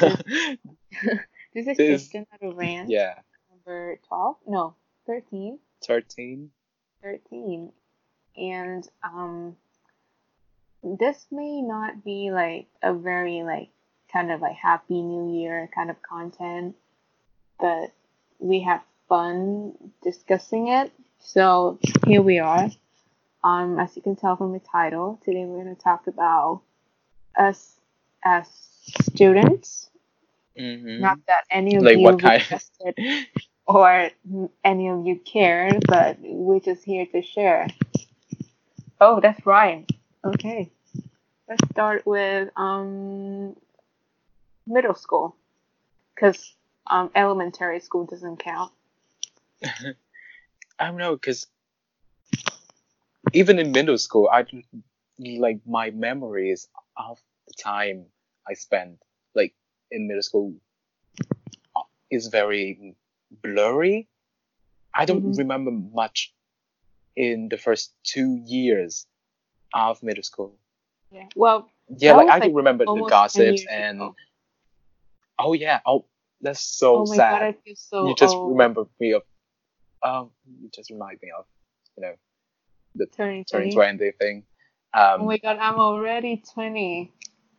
This is just another rant. Yeah. Number 12? No, 13. 13. 13. And this may not be like a very like kind of like happy new year kind of content, but we have fun discussing it. So here we are. As you can tell from the title, today we're going to talk about us as students. Mm-hmm. Not that any of like you requested or any of you cared, but we're just here to share. Oh, that's right. Okay. Let's start with middle school, because elementary school doesn't count. I don't know, because even in middle school, I like my memories of the time I spent like in middle school is very blurry. I don't remember much in the first 2 years of middle school. Yeah. Well. Yeah, like I do remember the gossips and. Ago. Oh yeah. Oh, that's so sad. God, I feel so you just old. Remember me of. You just remind me of, you know. The turning 20 thing. Oh my god, I'm already 20.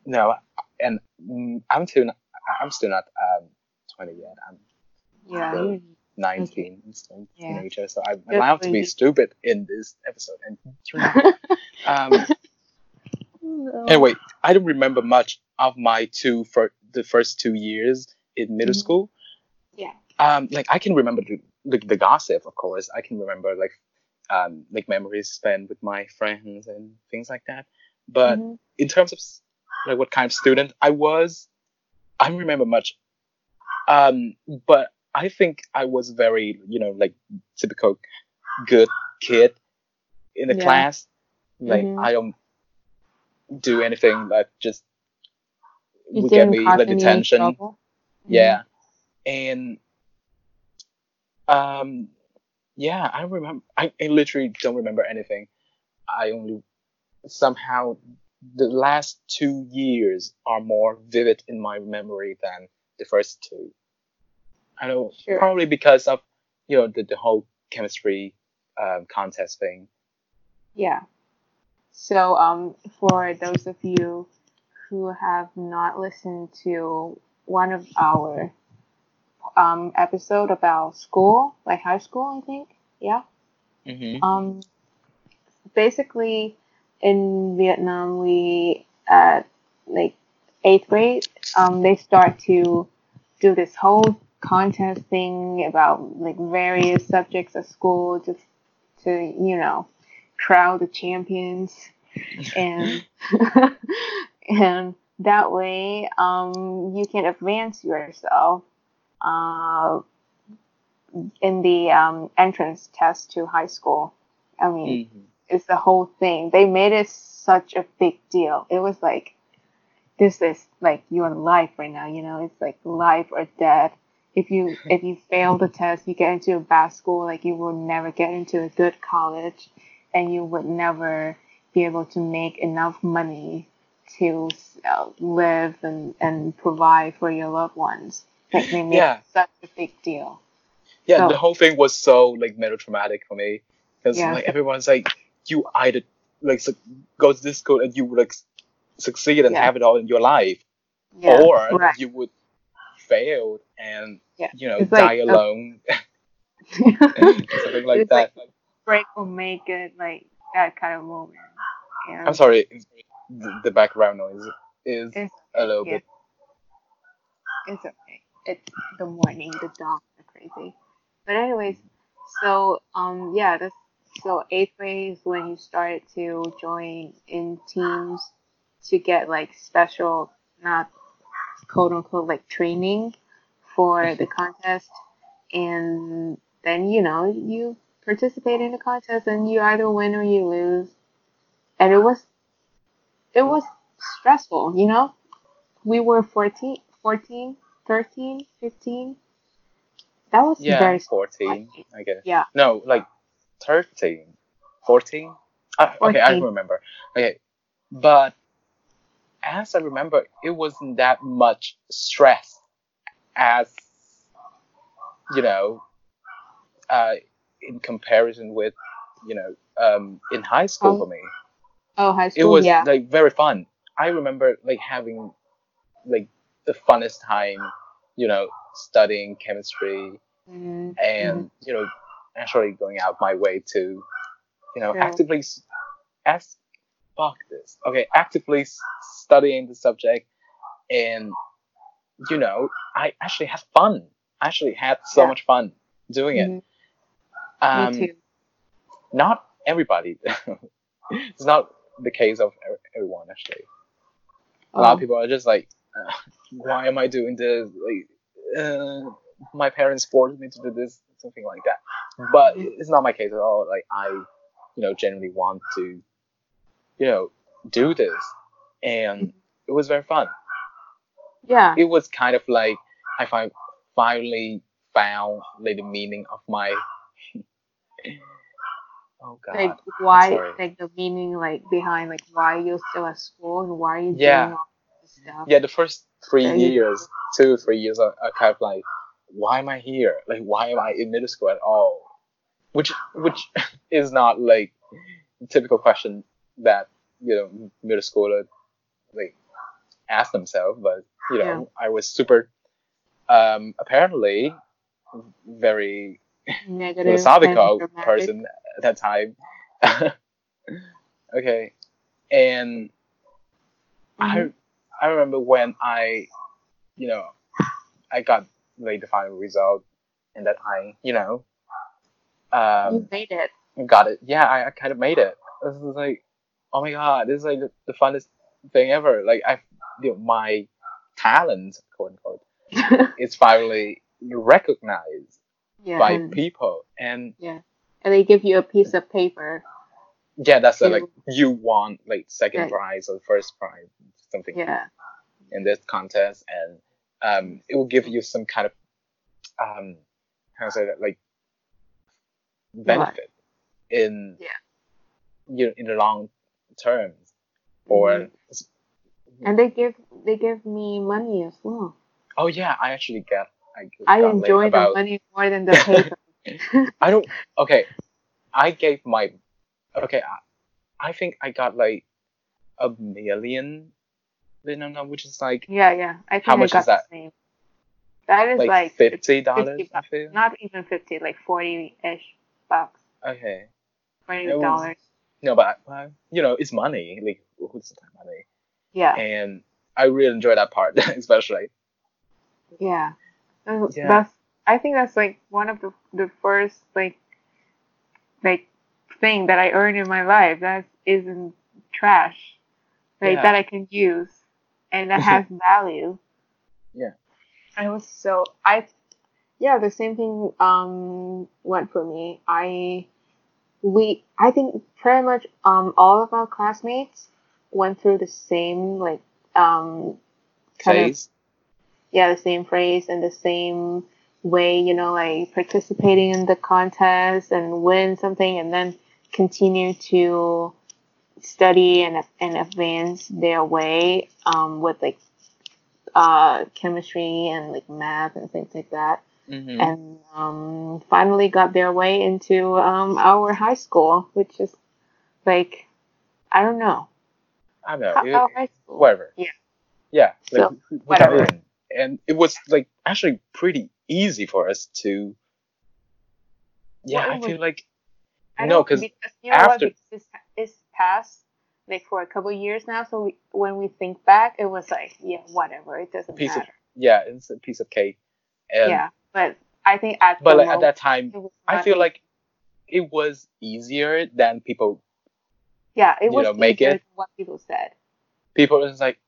No, and I'm still not 20 yet. I'm 19. Okay. Yeah. Teenager, so I'm allowed to be stupid in this episode. And anyway, I don't remember much of my the first 2 years in middle school. Yeah. Like I can remember the gossip, of course. I can remember like memories spent with my friends and things like that. But in terms of like what kind of student I was, I don't remember much. But I think I was very, you know, like typical good kid in the class. Like I don't do anything that just would get me the attention. Yeah. And yeah, I remember. I literally don't remember anything. I only somehow the last 2 years are more vivid in my memory than the first two. I know probably because of, you know, the whole chemistry contest thing. Yeah. So for those of you who have not listened to one of our episode about school, like high school, I think. Yeah. Mm-hmm. Basically, in Vietnam, we at like 8th grade, they start to do this whole contest thing about like various subjects at school to you know, crown the champions, and and that way you can advance yourself. In the entrance test to high school. I mean, it's the whole thing. They made it such a big deal. It was like, this is like your life right now, you know, it's like life or death. If you fail the test, you get into a bad school, like you will never get into a good college, and you would never be able to make enough money to live and provide for your loved ones. Like they made such a big deal. Yeah, so, the whole thing was so like melodramatic for me, because like everyone's like, you either like go to this school and you would like succeed and have it all in your life, or you would fail and you know it's die like, alone, and something like it's that. Like, break or make it, like that kind of moment. And I'm sorry, the background noise is a little bit. It's okay. It's the morning, the dogs are crazy. But anyways, so so 8th grade is when you started to join in teams to get like special, not quote unquote like training for the contest, and then you know you participate in the contest and you either win or you lose, and it was stressful, you know. We were 14. 13, 15. That was very 14, I guess. Yeah. No, like 13, 14. 14. Okay, I remember. Okay, but as I remember, it wasn't that much stress as, you know, in comparison with, you know, in high school for me. Oh, high school, it was, yeah. Like, very fun. I remember, like, having, like, the funnest time, you know, studying chemistry and, you know, actually going out my way to, you know, actively studying the subject. And, you know, I actually had fun. I actually had so much fun doing it. Me too. Not everybody. It's not the case of everyone, actually. A lot of people are just like, why am I doing this? Like, my parents forced me to do this, something like that. But it's not my case at all. Like, I, you know, genuinely want to, you know, do this. And it was very fun. Yeah. It was kind of like I finally found, like, the meaning of my... Oh, God. Like, why, like, the meaning, like, behind, like, why you're still at school and why you're doing all this stuff. Yeah, the first 3 years, 2 or 3 years are kind of like, why am I here? Like, why am I in middle school at all? Which is not, like, the typical question that, you know, middle schooler, like, ask themselves. But, you know, I was super, apparently, very philosophical person at that time. Okay. And I remember when I, you know, I got, like, the final result and that I, you know, you made it. Got it. Yeah, I kind of made it. This was like, oh my God, this is like the funnest thing ever. Like, I, you know, my talent, quote unquote, is finally recognized by people. And and they give you a piece of paper. Yeah, that's to, like, you won, like, second prize or first prize, something in this contest. And it will give you some kind of, how to say that, like, benefit in, you know, in the long term. Or and they give me money as well. Oh yeah, I actually get. I enjoy the money more than the paper. I don't. Okay, I gave my. Okay, I think I got like $1 million. No, which is like. Yeah. I think how much is that? That is like $50. I think. Not even 50, like 40-ish bucks. Okay. $40. No, but you know, it's money. Like, who's the money? Yeah. And I really enjoy that part, especially. Yeah. I think that's like one of the first like thing that I earned in my life that isn't trash, like that I can use and that has value. Yeah, the same thing went for me. I think pretty much all of our classmates went through the same like phase. The same phrase and the same way, you know, like participating in the contest and win something and then continue to study and advance their way with like chemistry and like math and things like that. Mm-hmm. And finally got their way into our high school, which is like, I don't know. I don't know. Our high school. Whatever. Yeah. Yeah. Like, so, whatever. And it was like actually pretty easy for us to. Yeah, well, I feel like. I know because after it's past like for a couple years now, so when we think back, it was like whatever, it doesn't matter. It's a piece of cake. And, but I think at that time, I feel like it was easier than people. Yeah, it was easier than what people said. People was like.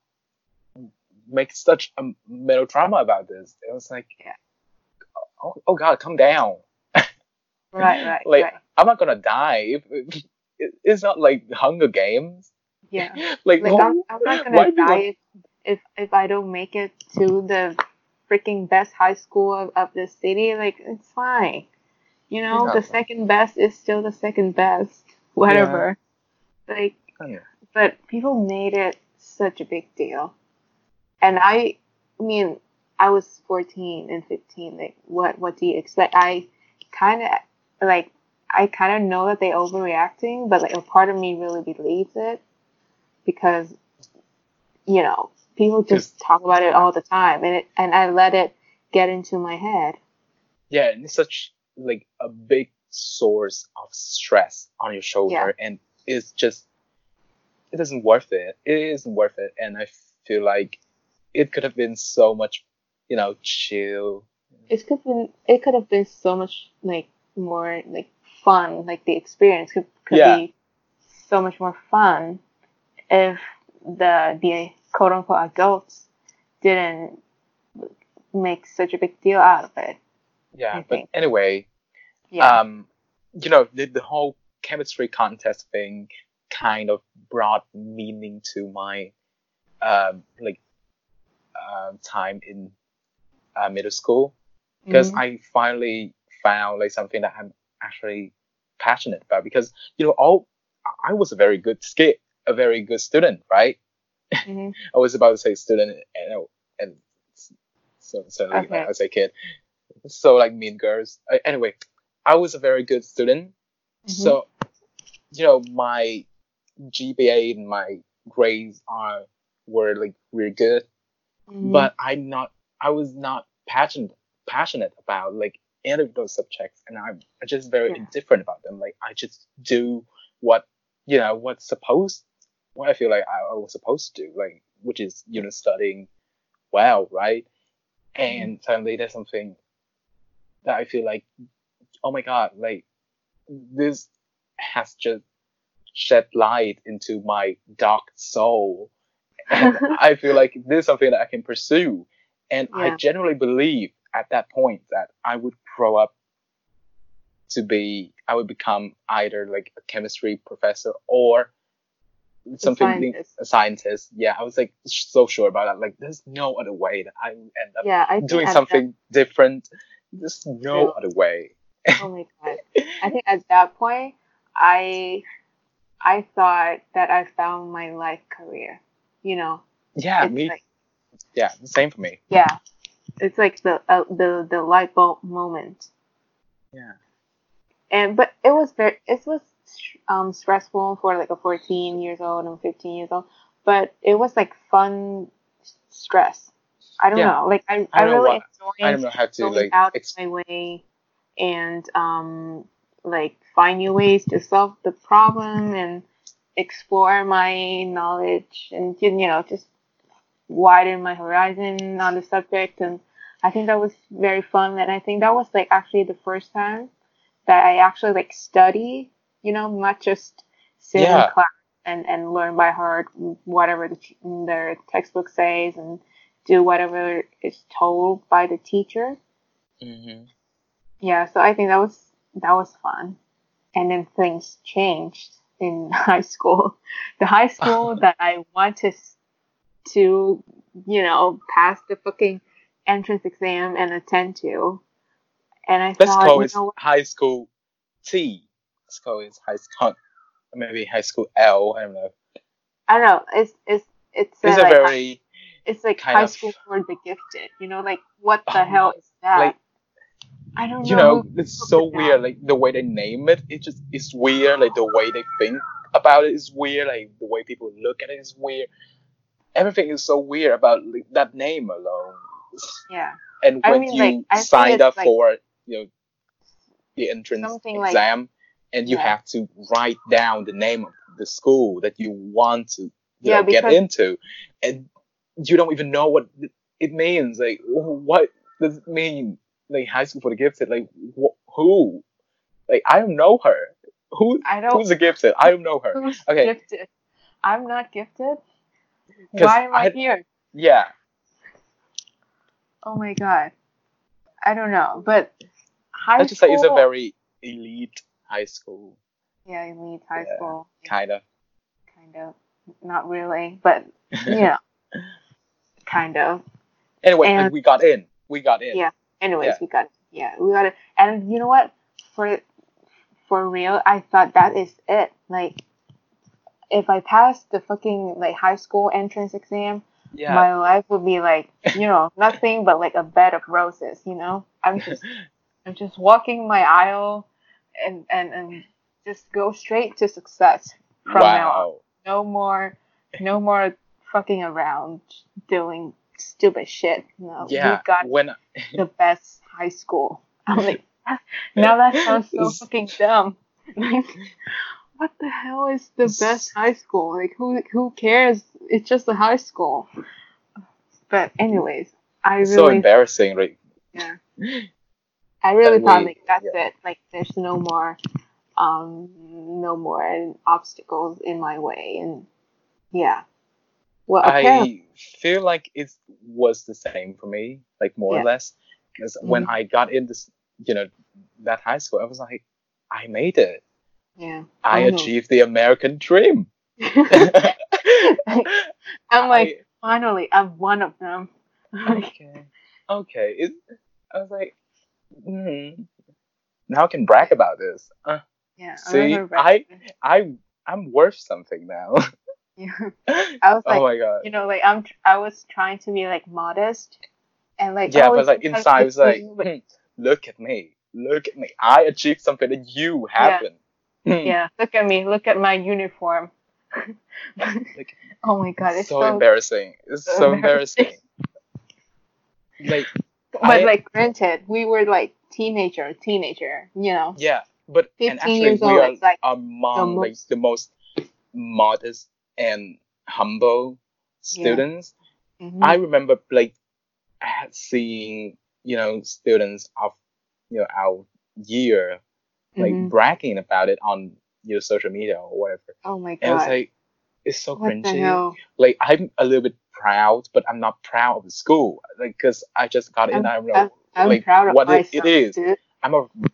Make such a melodrama about this. It was like, oh God, come down. Right. Like, I'm not gonna die. It's not like Hunger Games. Yeah. Like I'm not gonna die if I don't make it to the freaking best high school of the city. Like, it's fine. You know, the second best is still the second best. Whatever. Yeah. Like, but people made it such a big deal. And I was 14 and 15. Like, what do you expect? I kind of know that they're overreacting, but like a part of me really believes it because, you know, people just talk about it all the time, and I let it get into my head. Yeah, and it's such like a big source of stress on your shoulder, and it's just it isn't worth it. It isn't worth it, and I feel like it could have been so much, you know, chill. It could have been so much like more like fun. Like the experience could be so much more fun if the quote unquote adults didn't make such a big deal out of it. Yeah, but anyway, you know, the whole chemistry contest thing kind of brought meaning to my time in middle school, because I finally found like something that I'm actually passionate about. Because you know, I was a very good student, right? Mm-hmm. I was about to say student, and so like, okay. I was a kid. So like Mean Girls. Anyway, I was a very good student. Mm-hmm. So, you know, my GPA and my grades were like really good, but I was not passionate about like any of those subjects, and I'm just very indifferent about them. Like I just do what I feel like I was supposed to do, like, which is, you know, studying well, right? And suddenly there's something that I feel like, oh my God, like this has just shed light into my dark soul. And I feel like this is something that I can pursue. And I generally believe at that point that I would grow up I would become either like a chemistry professor or something, a scientist. Yeah, I was like so sure about that. Like, there's no other way that I end up doing something different. There's no other way. Oh my God. I think at that point, I thought that I found my life career, you know? Yeah, me. Like, yeah, same for me. Yeah. It's like the light bulb moment. Yeah. But it was stressful for like a 14 years old and 15 years old, but it was like fun stress. I don't know. Like I really enjoyed going out of my way and like find new ways to solve the problem and explore my knowledge and, you know, just widen my horizon on the subject. And I think that was very fun, and I think that was like actually the first time that I actually like study, you know, not just sit in class and learn by heart whatever the textbook says and do whatever is told by the teacher. Mm-hmm. Yeah, so I think that was fun. And then things changed in high school. The high school that I wanted to, you know, pass the fucking entrance exam and attend to. And I Let's call it high school, maybe high school L. I don't know. I don't know. It's like, it's like high school for the gifted. You know, like what the hell is that? Like, I don't know. You know, it's so weird. Like the way they name it, it's weird. Like the way they think about it is weird. Like the way people look at it is weird. Everything is so weird about like, that name alone. Yeah. And when you signed up for, you know, the entrance exam, and you have to write down the name of the school that you want to you know, get into, and you don't even know what it means. Like, what does it mean? Like, high school for the gifted? Like, who? Like, I don't know her. Who's the gifted? I don't know her. Okay. Gifted? I'm not gifted. Why am I here? Yeah. Oh my God, I don't know, but high school. I just say it's a very elite high school. Yeah, elite high school. Kind of, not really, but yeah, kind of. Anyway, and we got in. Yeah. We got it. And you know what? For real, I thought that is it. Like, if I passed the fucking like high school entrance exam, yeah, my life would be like, you know, nothing but like a bed of roses, you know? I'm just walking my aisle and just go straight to success from now on. No more fucking around doing stupid shit. No, yeah, we got the best high school. I'm like, now that sounds so fucking dumb. Like, what the hell is the best high school? Like, who cares? It's just a high school. But anyways, so embarrassing, right? Yeah. I really thought like that's it. Like, there's no more obstacles in my way, and yeah. Well, okay. I feel like it was the same for me, like more or less, because when I got in this, you know, that high school, I was like, I made it. Yeah. I achieved the American dream. I'm like, finally, I'm one of them. Okay. I was like, now I can brag about this. Yeah. See, I'm worth something now. Yeah. I was like, oh my God. You know, like I was trying to be like modest, and like but like inside I was like, look at me, I achieved something that you haven't. Yeah, look at me, look at my uniform. Like, oh my God, it's so embarrassing. It's so embarrassing. Like, but like, granted, we were like teenager, you know. Yeah, but 15 and actually years old, we are like among like the most modest and humble students. Yeah. Mm-hmm. I remember like seeing, you know, students of, you know, our year like bragging about it on your social media or whatever. Oh my God! And it's like, it's so cringy. Like, I'm a little bit proud, but I'm not proud of the school, like, because I just got in. I don't know, I'm like proud of what myself, it is. Dude. I'm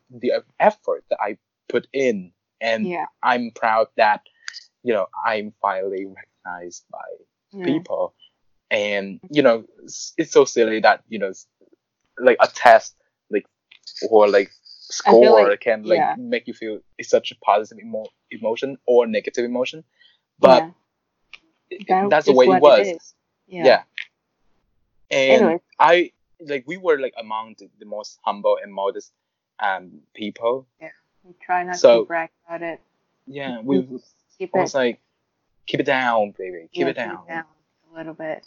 the effort that I put in, and I'm proud that, you know, I'm finally recognized by people. And, you know, it's so silly that, you know, like a test, like, or like score like, can like make you feel it's such a positive emotion or negative emotion. But that's the way it was. It And anyway. I, like, we were like among the most humble and modest people. Yeah. We try not to brag about it. Yeah. We've always like, keep it down, baby. Keep it down. Keep it down a little bit.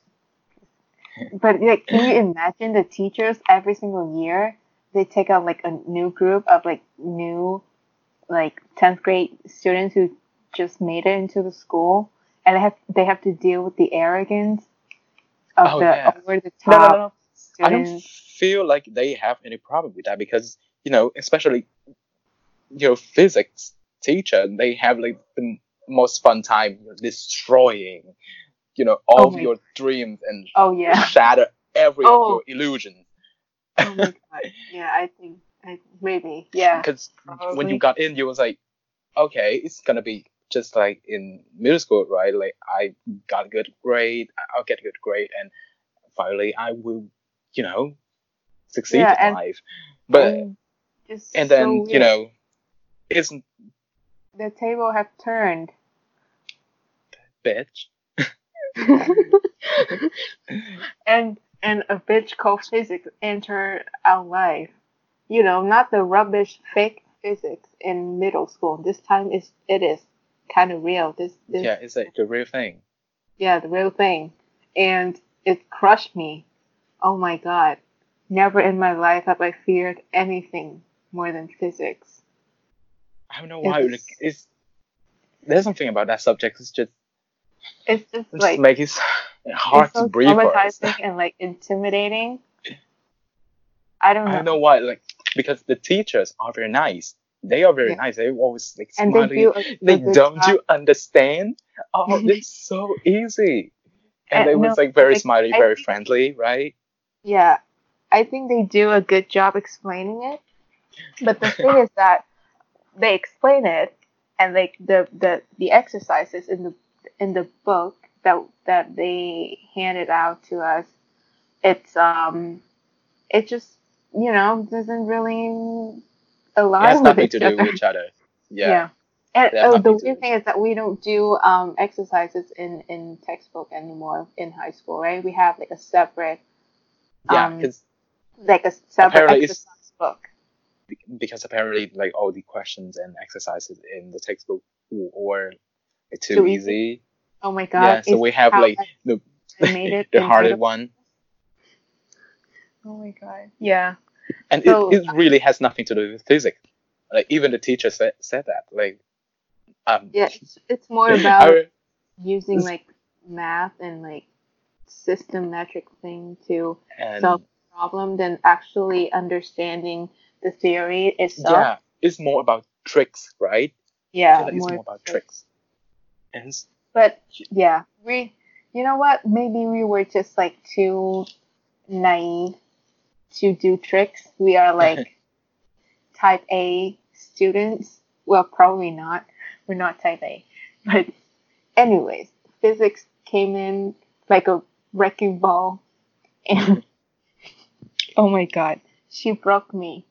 But like, can you imagine the teachers every single year? They take out like a new group of like new, like 10th grade students who just made it into the school, and they have to deal with the arrogance of over the top. No. I don't feel like they have any problem with that, because, you know, especially your physics teacher, they have like the most fun time destroying, you know, all of your dreams and shatter every of your illusions. Oh my God. Yeah, I think maybe. Yeah. Because when you got in, you was like, okay, it's gonna be just like in middle school, right? Like, I got a good grade, I'll get a good grade, and finally I will, you know, succeed in life. But and then so you know, it's the table have turned. Bitch. And a bitch called physics entered our life. You know, not the rubbish fake physics in middle school. This time it is kind of real. This yeah, it's like the real thing. Yeah, the real thing. And it crushed me. Oh my God. Never in my life have I feared anything more than physics. I don't know why. It's there's something about that subject. It's just like, make it hard to breathe. It's so traumatizing and like intimidating. I don't know why. Like, because the teachers are very nice. They are very nice. They always like smiling. They don't you understand? Oh, it's so easy. And they was like very smiley, very friendly, right? Yeah, I think they do a good job explaining it. But the thing is that they explain it, and like the exercises in the book that they handed out to us, it's it just, you know, doesn't really align with each other. It has nothing to do with each other. Yeah. And the weird thing is that we don't do exercises in textbook anymore in high school, right? We have like a separate exercise book. Because apparently like all the questions and exercises in the textbook were too easy. Oh my god. Yeah, so we have like the hardest one. Oh my god. Yeah. And so, it really has nothing to do with physics. Like even the teacher said that. Like yeah, it's more about using like math and like systematic thing to solve the problem than actually understanding the theory itself. Yeah, it's more about tricks, right? Yeah, it's more about tricks. And but yeah, you know what? Maybe we were just like too naive to do tricks. We are like type A students. Well, probably not. We're not type A. But anyways, physics came in like a wrecking ball. And oh my god, she broke me.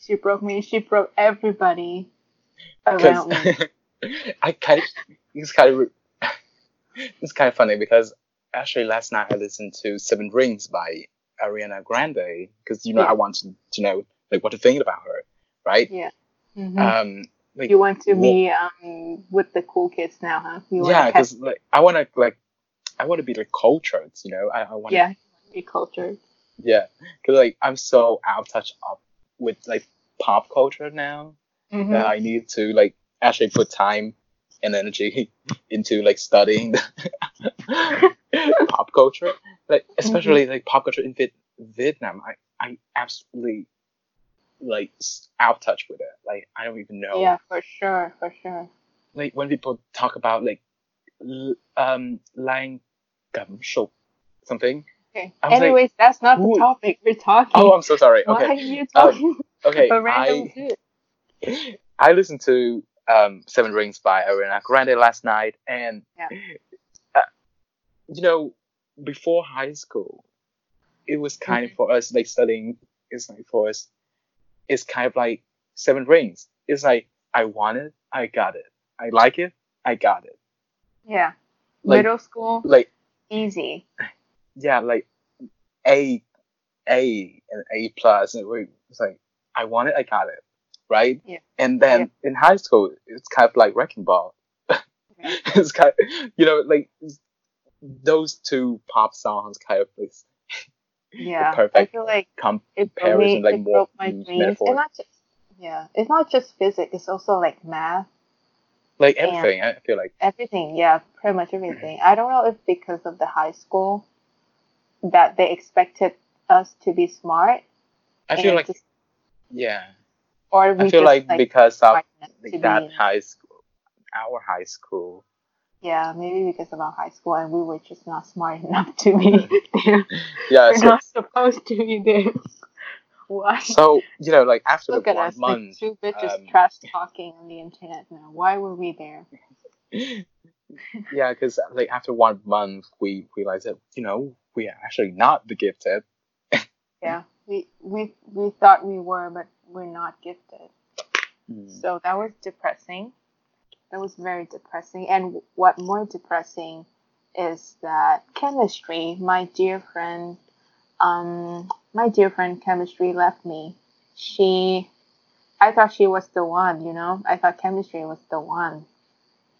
She broke me. She broke everybody around me. It's kind of funny because actually last night I listened to Seven Rings by Ariana Grande because I wanted to know like what to think about her, right? Yeah. Mm-hmm. Like, you want to be with the cool kids now, huh? Because like I want to be like cultured, you know. I want to be cultured. Yeah, because like I'm so out of touch with like pop culture now that I need to like actually put time and energy into like studying pop culture, like especially like pop culture in Vietnam. I absolutely like out of touch with it. Like I don't even know. Yeah, for sure. Like when people talk about like Lang Cảm Xúc something. Okay. Anyways, like, that's not the topic we're talking. Oh, I'm so sorry. Okay. Why are you talking? Okay. I listened to Seven Rings by Ariana Grande last night, and you know, before high school, it was kind of for us like studying. It's like for us, it's kind of like Seven Rings. It's like I want it, I got it. I like it, I got it. Yeah. Like, middle school. Like easy. Yeah, like A and A+. It's like I want it, I got it, right? Yeah. And then in high school, it's kind of like wrecking ball. Okay. It's kind of, you know, like those two pop songs kind of like perfect. I feel like comparison, like more metaphor. It's not just physics; it's also like math. Like everything, I feel like everything. Yeah, pretty much everything. I don't know if because of the high school that they expected us to be smart. I feel like, Or we I feel like because of that high school, our high school. Yeah, maybe because of our high school, and we were just not smart enough to be there. Yeah, we're not supposed to be there. Why? So you know, like after the 1 month, two bitches trash talking on the internet now. Why were we there? Yeah, because like after 1 month, we realized that you know. We are actually not the gifted. Yeah, we thought we were, but we're not gifted. So that was depressing. That was very depressing. And what more depressing is that chemistry, my dear friend chemistry left me. I thought she was the one, you know. I thought chemistry was the one.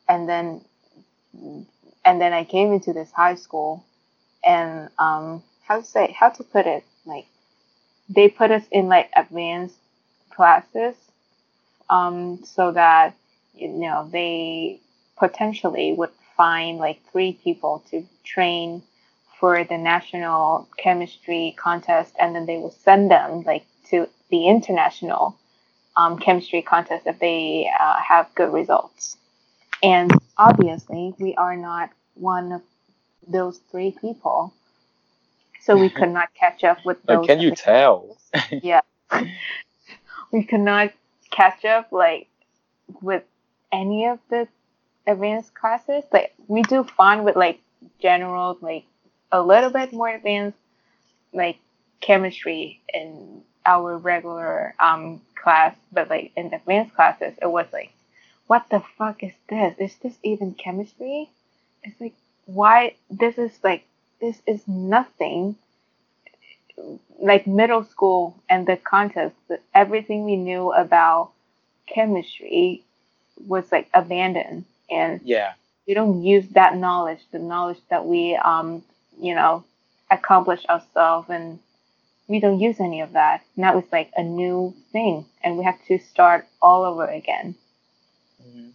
And then I came into this high school. And how to put it, like they put us in like advanced classes, so that you know they potentially would find like 3 people to train for the national chemistry contest, and then they will send them like to the international chemistry contest if they have good results. And obviously, we are not one of those 3 people, so we could not catch up with those. Can you tell? Yeah, we could not catch up like with any of the advanced classes. Like we do fine with like general, like a little bit more advanced, like chemistry in our regular class, but like in advanced classes, it was like what the fuck is this? Is this even chemistry? It's like, why? This is nothing like middle school and the contest. Everything we knew about chemistry was like abandoned, and we don't use that knowledge, the knowledge that we accomplish ourselves, and we don't use any of that. Now it's like a new thing, and we have to start all over again. Mm-hmm.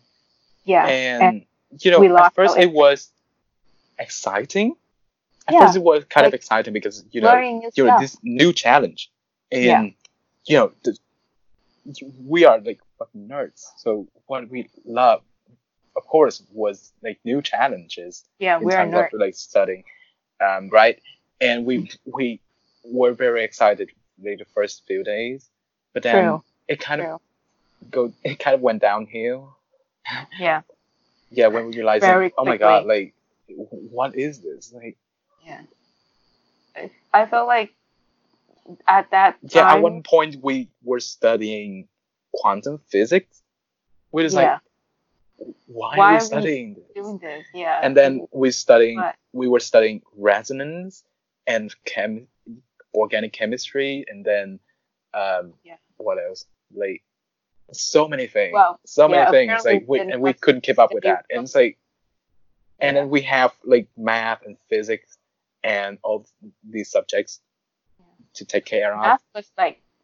Yeah, and at first it was exciting. At first it was kind of exciting because you're this new challenge, and we are like fucking nerds. So what we love, of course, was like new challenges. Yeah, we are nerds. Like studying, right? And we were very excited like the first few days, but then it kind of went downhill. Yeah. Yeah, when we realized, like, oh my god, like, what is this? Like, yeah, I felt like at that time, at one point we were studying quantum physics. We're just like, why are we studying this? Doing this? Yeah. And then we were studying resonance and organic chemistry, and then what else? Like, so many things. Well, so many things. Like, we couldn't keep up with that. And it's like, and then we have like math and physics and all these subjects to take care of.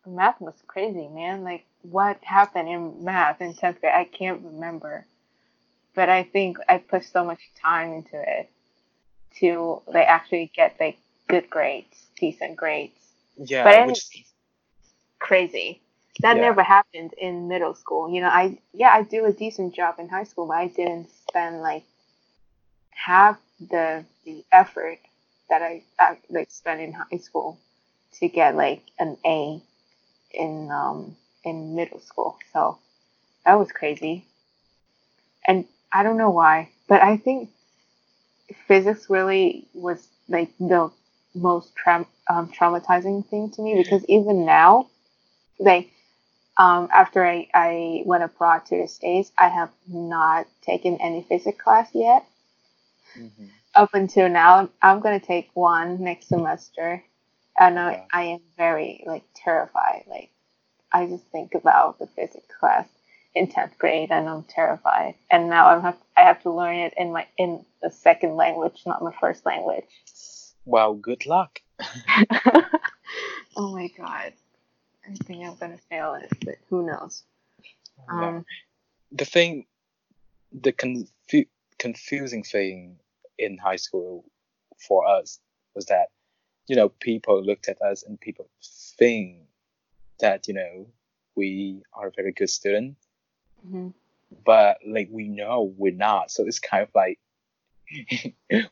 Math was crazy, man. Like, what happened in math in 10th grade? I can't remember. But I think I put so much time into it to like actually get like good grades, decent grades. Yeah, but crazy. That never happened in middle school. I do a decent job in high school, but I didn't spend like half the effort that I like spent in high school to get like an A in middle school. So that was crazy, and I don't know why, but I think physics really was like the most traumatizing thing to me, because even now, like, after I went abroad to the States, I have not taken any physics class yet. Mm-hmm. Up until now, I'm going to take one next semester. And I am very, like, terrified. Like, I just think about the physics class in 10th grade, and I'm terrified. And now I have to learn it in the second language, not my first language. Wow, good luck. Oh, my God. I think I'm going to fail it, but who knows? The confusing thing in high school for us was that, people looked at us and people think that, we are a very good student, mm-hmm. but like, we know we're not. So it's kind of like,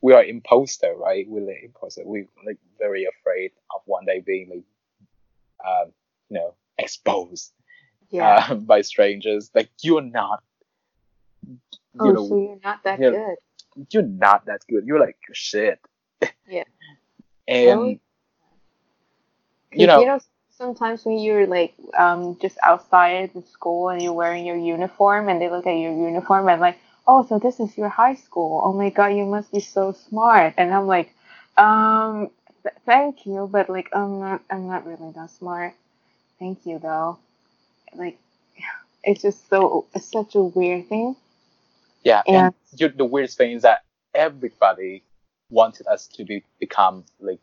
we are imposter, right? We're like imposter. We're like very afraid of one day being like, exposed by strangers. Like, you're not. So you're not that good. You're not that good. You're like, shit. Yeah. And really? Sometimes when you're like just outside the school and you're wearing your uniform, and they look at your uniform and like, oh, so this is your high school. Oh my god, you must be so smart. And I'm like, thank you, but like, I'm not really that smart. Thank you though. Like, it's just it's such a weird thing. Yeah, and the weirdest thing is that everybody wanted us to become like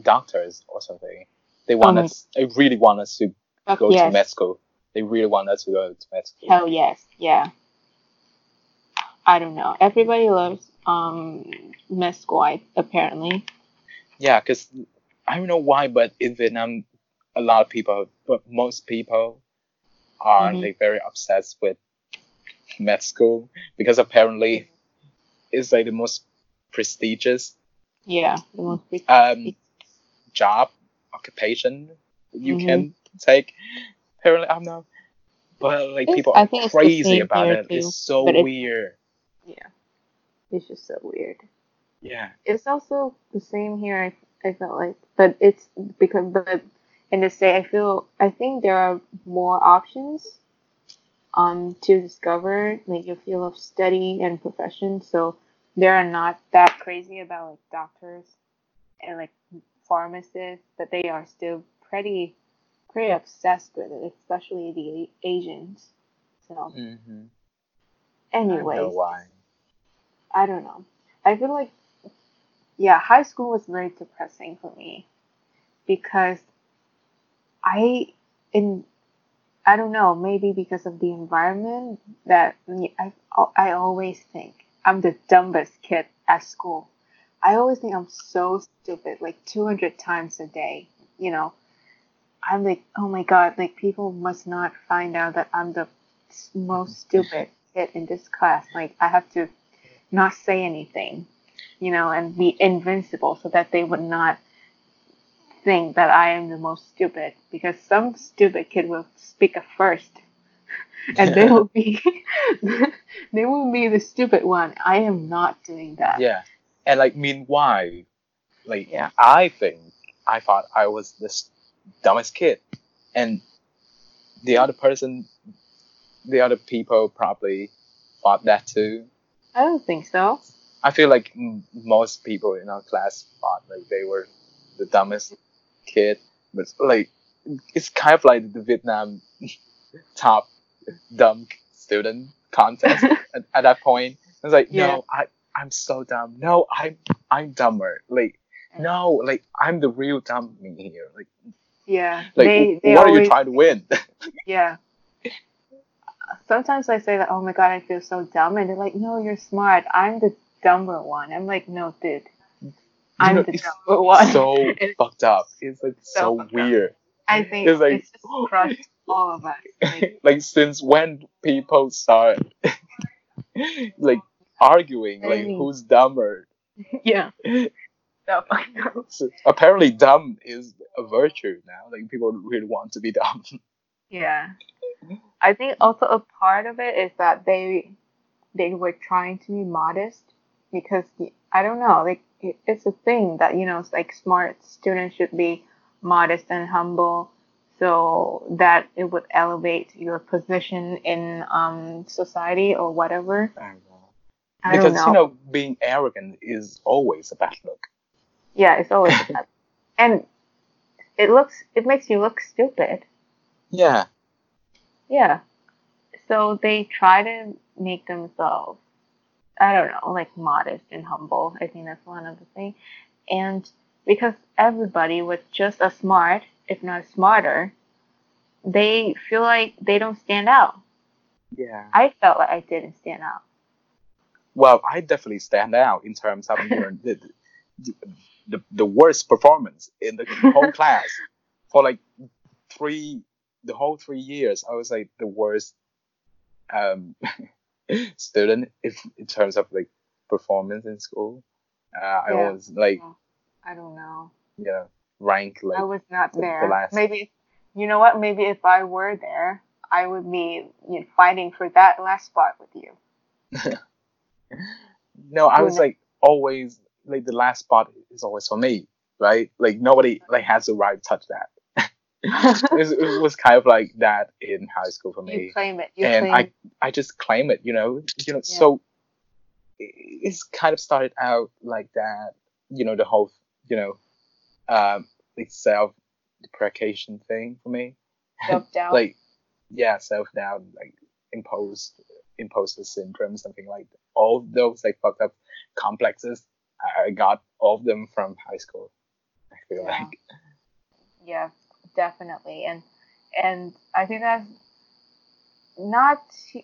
doctors or something. They want us. They really want us to go to med school. They really want us to go to med school. Hell yes, yeah. I don't know. Everybody loves med school, apparently. Yeah, because I don't know why, but in Vietnam, most people are mm-hmm. like very obsessed with med school, because apparently it's like the most prestigious job, occupation you mm-hmm. can take. Apparently, I don't know, but like people are crazy about it. It's so weird. Yeah, it's just so weird. Yeah, it's also the same here. I felt like, but it's because in the state, I think there are more options. to discover like your field of study and profession. So they are not that crazy about like doctors and like pharmacists, but they are still pretty obsessed with it, especially the Asians. So anyways, I don't know why. I don't know. I feel like, yeah, high school was very depressing for me because I don't know, maybe because of the environment that I always think I'm the dumbest kid at school. I always think I'm so stupid, like 200 times a day, you know. I'm like, oh my God, like people must not find out that I'm the most stupid kid in this class. Like I have to not say anything, you know, and be invincible so that they would not think that I am the most stupid, because some stupid kid will speak up first and they will be the stupid one. I am not doing that. Yeah. And like meanwhile, like I thought I was the dumbest kid, and the other people probably thought that too. I don't think so. I feel like most people in our class thought like they were the dumbest kid, but like it's kind of like the Vietnam top dumb student contest at that point. I was like, no, I'm so dumb. No, I'm dumber. Like no, like I'm the real dummy here. Like yeah, like they what always, are you trying to win? Yeah. Sometimes I say that, oh my God, I feel so dumb, and they're like, no, you're smart. I'm the dumber one. I'm like, no, dude, the dumber one. So fucked up. It's like so weird. Up. I think it's, like, it's just crushed all of us. Like, like since when people start like arguing, like who's dumber? Yeah. No, so, apparently, dumb is a virtue now. Like people really want to be dumb. Yeah. I think also a part of it is that they were trying to be modest, because I don't know, like it's a thing that, you know, it's like smart students should be modest and humble so that it would elevate your position in society or whatever. I don't know. You know, being arrogant is always a bad look. Yeah, it's always a bad look. And it makes you look stupid. Yeah. Yeah, so they try to make themselves, I don't know, like modest and humble. I think that's one of the things. And because everybody was just as smart, if not smarter, they feel like they don't stand out. Yeah. I felt like I didn't stand out. Well, I definitely stand out in terms of the worst performance in the whole class for like the whole 3 years. I was like the worst student in terms of like performance in school. I was like, I don't know. Yeah, rank like I was not there. The last... Maybe, you know what? Maybe if I were there, I would be fighting for that last spot with you. No, I was like always like the last spot is always for me, right? Like nobody like has the right to touch that. It was kind of like that in high school for me. You claim it. I just claim it, you know. Yeah. So it's kind of started out like that, you know, the whole, you know, self-deprecation thing for me. Self-doubt. Like, yeah, self-doubt, like imposter syndrome, something like that. All of those like fucked up complexes, I got all of them from high school, I feel like. Yeah. Definitely, and I think that's not to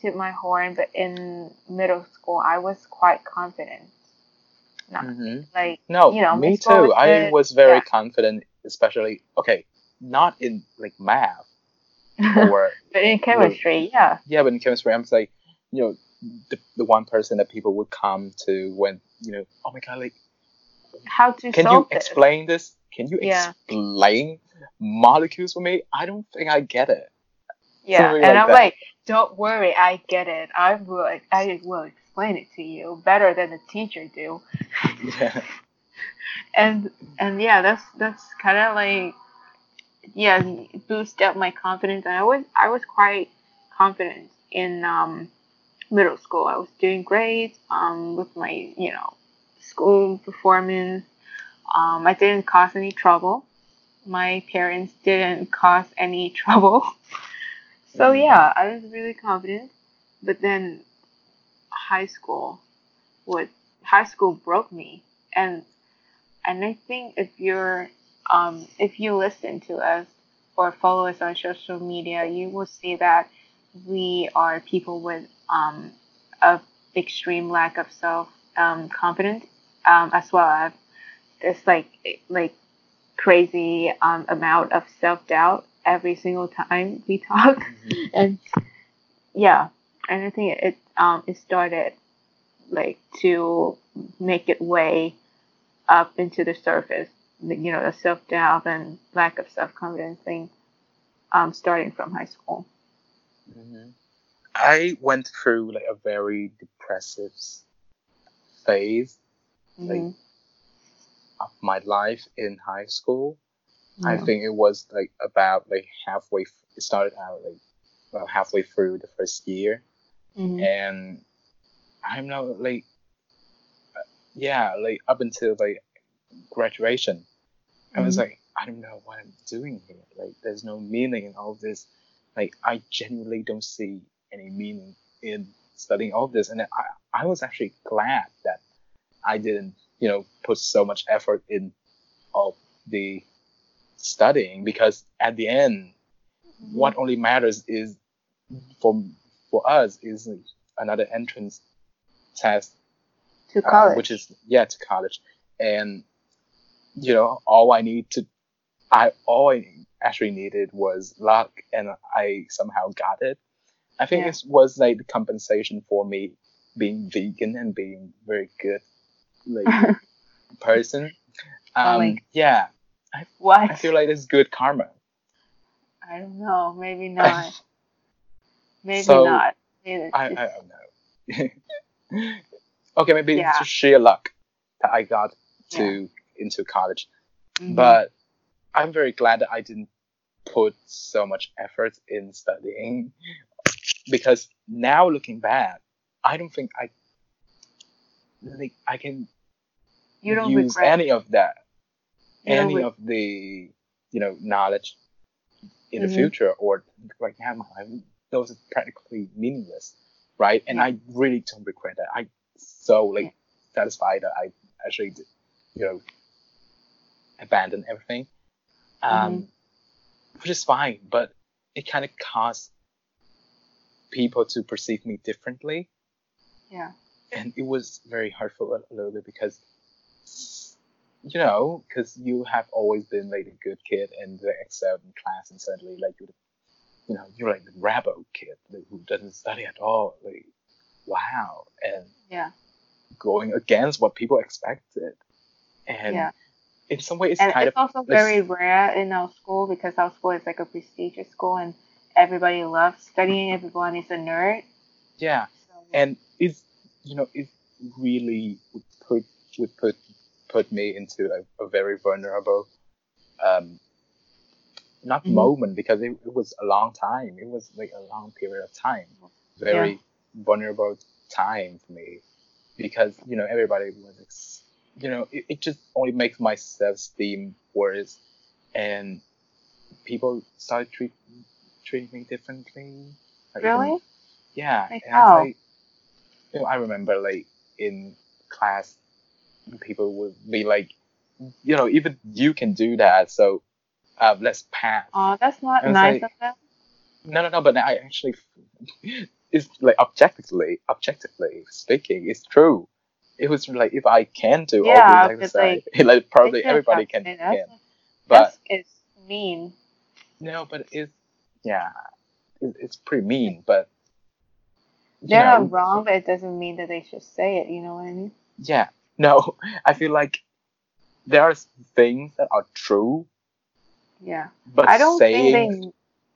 toot my horn, but in middle school I was quite confident. Me too. I was very confident, especially not in like math or but in chemistry, like, but in chemistry, I'm like, you know, the one person that people would come to when, you know, oh my God, like how to can solve you this? Explain this? Can you explain molecules for me? I don't think I get it. Yeah, something and like I'm that. Like, don't worry, I get it. I will explain it to you better than the teacher do. Yeah. and yeah, that's kind of like, yeah, boost up my confidence. And I was quite confidence in middle school. I was doing great with my, school performance. I didn't cause any trouble. My parents didn't cause any trouble. So yeah, I was really confident. But then high school broke me. And I think if you listen to us or follow us on social media, you will see that we are people with an extreme lack of self confidence, as well as this like crazy amount of self doubt every single time we talk, and yeah, and I think it started like to make its way up into the surface. The self-doubt and lack of self-confidence thing starting from high school. Mm-hmm. I went through like a very depressive phase like of my life in high school. Mm-hmm. I think it was like about like halfway, it started out like about halfway through the first year. Mm-hmm. And I'm not like, yeah, like up until like graduation. I was like, I don't know what I'm doing here. Like, there's no meaning in all of this. Like, I genuinely don't see any meaning in studying all of this. And I was actually glad that I didn't, put so much effort in all the studying, because at the end, what only matters is for us is like another entrance test to college, which is to college. And all I actually needed was luck, and I somehow got it. I think it was like the compensation for me being vegan and being very good, like person. I feel like it's good karma. I don't know. Maybe not. Maybe not. I don't know. Okay, maybe it's just sheer luck that I got into college, but I'm very glad that I didn't put so much effort in studying, because now looking back, I don't think I can use any of that, of the knowledge in the future or right now. My life, those are practically meaningless, right? And I really don't regret that. I'm so satisfied that I actually did, abandon everything, which is fine, but it kind of caused people to perceive me differently. Yeah. And it was very hurtful a little bit, because, because you have always been like a good kid and they excelled in class, and suddenly like you're like the rabble kid who doesn't study at all. Like, wow. And going against what people expected. And in some way, it's very rare in our school, because our school is like a prestigious school and everybody loves studying. Everyone is a nerd. Yeah, so, and it's it really would put me into a very vulnerable moment, because it was a long time. It was like a long period of time, very vulnerable time for me, because everybody was. It just only makes my self-esteem worse, and people started treating me differently. Like, really? Yeah. Like, and I was like, I remember like in class, people would be like, even you can do that, so let's pass. Oh, that's not nice of them. No, but I actually, it's like objectively speaking, it's true. It was like, if I can do all these exercises, like probably everybody can. But it's mean. No, but it's pretty mean. But they're not wrong, but it doesn't mean that they should say it. You know what I mean? Yeah. No, I feel like there are things that are true. Yeah. But I don't think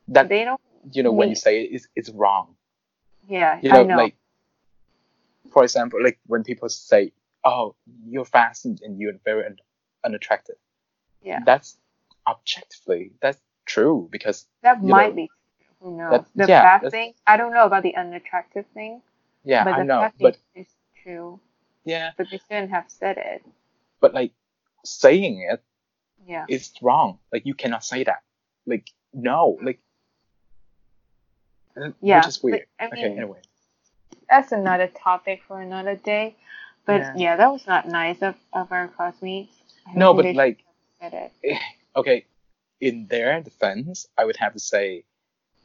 they don't. When you say it's wrong. Yeah, I know. Like, for example, like when people say, "Oh, you're fat and you're very unattractive," that's objectively true, because that might be No, the fat thing. I don't know about the unattractive thing. Yeah, but I know. But it's true. Yeah. But they shouldn't have said it. But like saying it, yeah, is wrong. Like you cannot say that. Like no. Like yeah, which is weird. But, I mean, okay, anyway. That's another topic for another day. But yeah that was not nice of our classmates. No, but like, okay, in their defense, I would have to say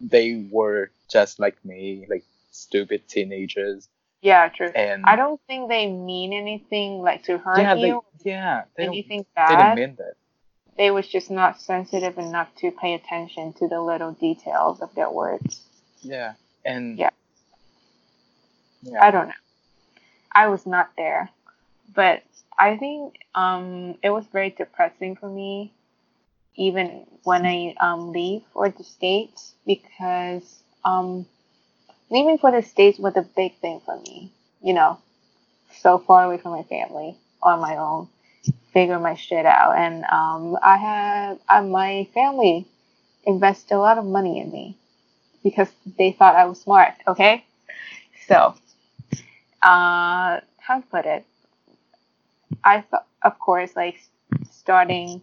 they were just like me, like stupid teenagers. Yeah, true. And I don't think they mean anything like to hurt you. Yeah, they didn't mean that. They was just not sensitive enough to pay attention to the little details of their words. Yeah, and yeah. I don't know. I was not there, but I think it was very depressing for me, even when I leave for the States, because leaving for the States was a big thing for me, you know, so far away from my family, on my own, figure my shit out, and my family invested a lot of money in me because they thought I was smart, okay? So how to put it? I thought, of course, like starting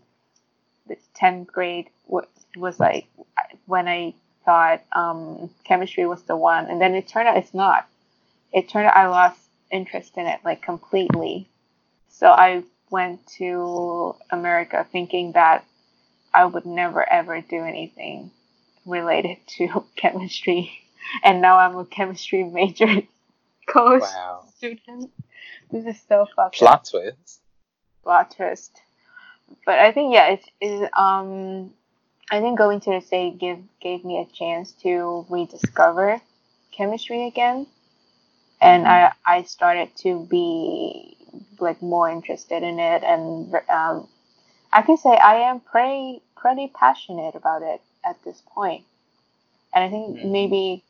the 10th grade was like when I thought chemistry was the one, and then it turned out it's not. It turned out I lost interest in it like completely. So I went to America thinking that I would never ever do anything related to chemistry, and now I'm a chemistry major. College student. This is so fucking plot twist. But I think I think going to the state gave me a chance to rediscover chemistry again, and I started to be like more interested in it, and I can say I am pretty passionate about it at this point, and I think maybe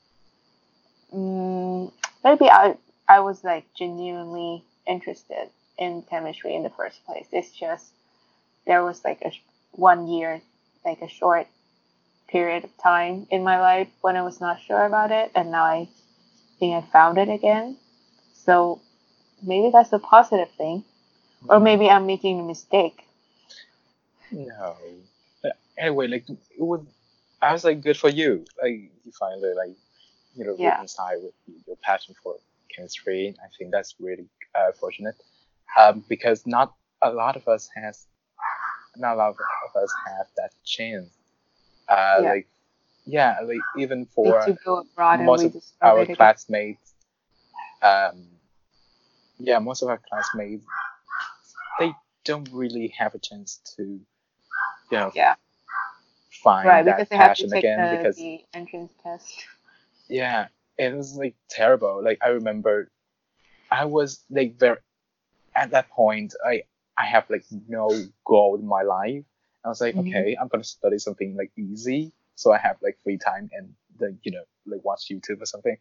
I was like genuinely interested in chemistry in the first place. It's just there was like a short period of time in my life when I was not sure about it, and now I think I found it again. So maybe that's a positive thing, or maybe I'm making a mistake. No. Anyway, like I was like, good for you. Like you finally like, you know, reconcile with your passion for chemistry. I think that's really fortunate, because not a lot of us have that chance. Like even for most of our classmates, most of our classmates, they don't really have a chance to, you know, find that passion again because they have to take the entrance test. Yeah, it was like terrible. Like I remember, I was like very at that point. I have like no goal in my life. I was like, okay, I'm gonna study something like easy, so I have like free time and then, you know, like watch YouTube or something.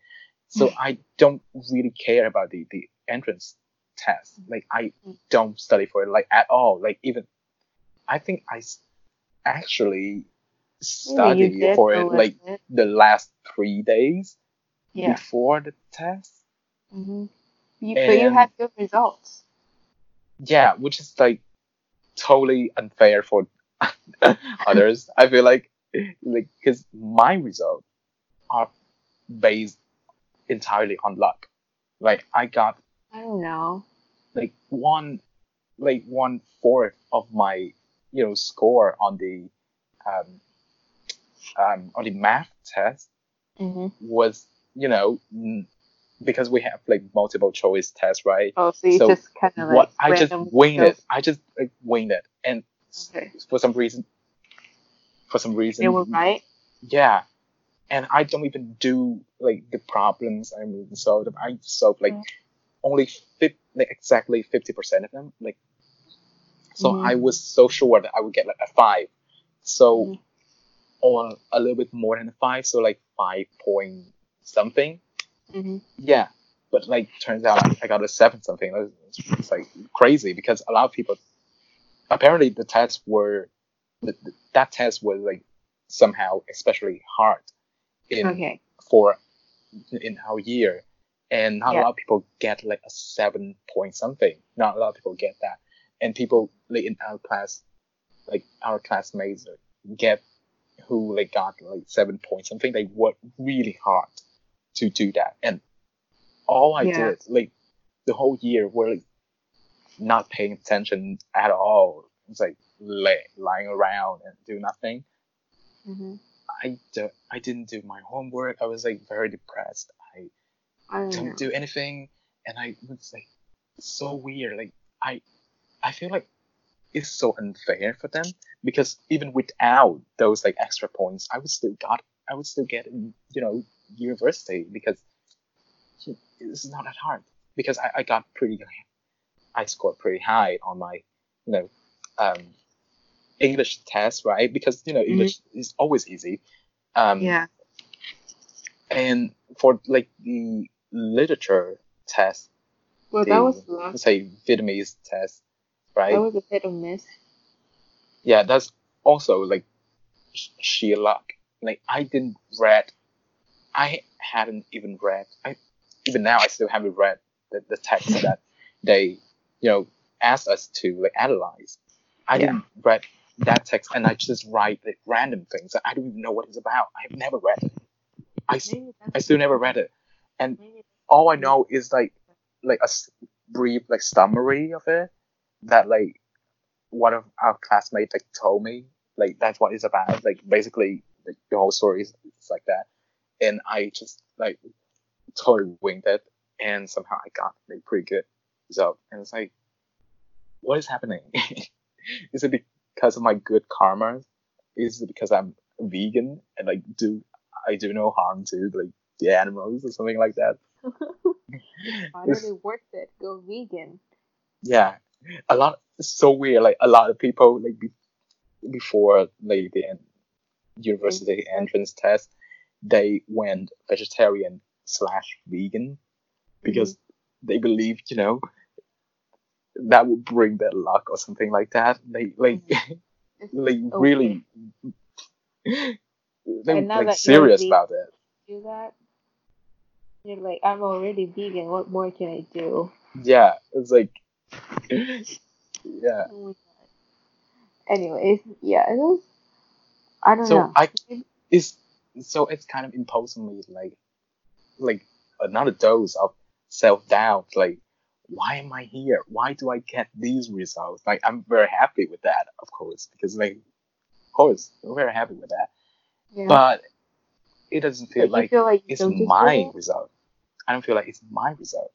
So I don't really care about the entrance test. Like I don't study for it like at all. Like even I think I actually studied for it like the last 3 days before the test. But you had good results. Yeah, which is like totally unfair for others. I feel like because my results are based entirely on luck. Like I got, I don't know, like one fourth of my, you know, score on the math test was, you know, because we have like multiple choice tests, right? Oh, so you just kind of like I just winged it, and for some reason you were right. Yeah, and I don't even do like the problems I solve them. I solve like only exactly 50% of them. Like, so I was so sure that I would get like a 5. So or a little bit more than a 5, so like 5 point something. Yeah, but like turns out I got a 7 something. It's like crazy because a lot of people apparently that test was like somehow especially hard, in our year, and not a lot of people get like a 7 point something. Not a lot of people get that, and people like in our class, like our classmates, get who like got like 7 point something. They worked really hard to do that, and all I did like the whole year were like not paying attention at all. It's like lying around and do nothing. Mm-hmm. I didn't do my homework. I was like very depressed. I didn't do anything, and I was like so weird. Like I feel like it's so unfair for them, because even without those like extra points, I would still get university, because it's not that hard, because I scored pretty high on my English test, right? Because English is always easy. And for like the literature test, that was let's say Vietnamese test, right? That was a bit of miss. Yeah, that's also like sheer luck. Like I hadn't even read. Even now I still haven't read the text that they asked us to like analyze. I didn't read that text, and I just write like random things that I don't even know what it's about. I've never read it. I still never read it, and all I know is like a brief like summary of it that like one of our classmates like told me like that's what it's about. Like basically like, the whole story is like that, and I just like totally winged it, and somehow I got a like, pretty good result. And it's like, what is happening? Is it because of my good karma? Is it because I'm vegan and like do no harm to like the animals or something like that? Why are they worth it? Go vegan. Yeah, a lot. It's so weird. Like a lot of people like before like the university entrance test, they went vegetarian/vegan because they believed that would bring their luck or something like that. They like like really they're like serious about it. Do that. You're like, I'm already vegan. What more can I do? Yeah, it's like yeah. Oh anyways, yeah, it was. I don't know. It's kind of imposed on me like another dose of self-doubt. Like, why am I here? Why do I get these results? Like, I'm very happy with that, of course, because like, of course, I'm very happy with that. Yeah. But it doesn't feel like, it's my result. I don't feel like it's my result,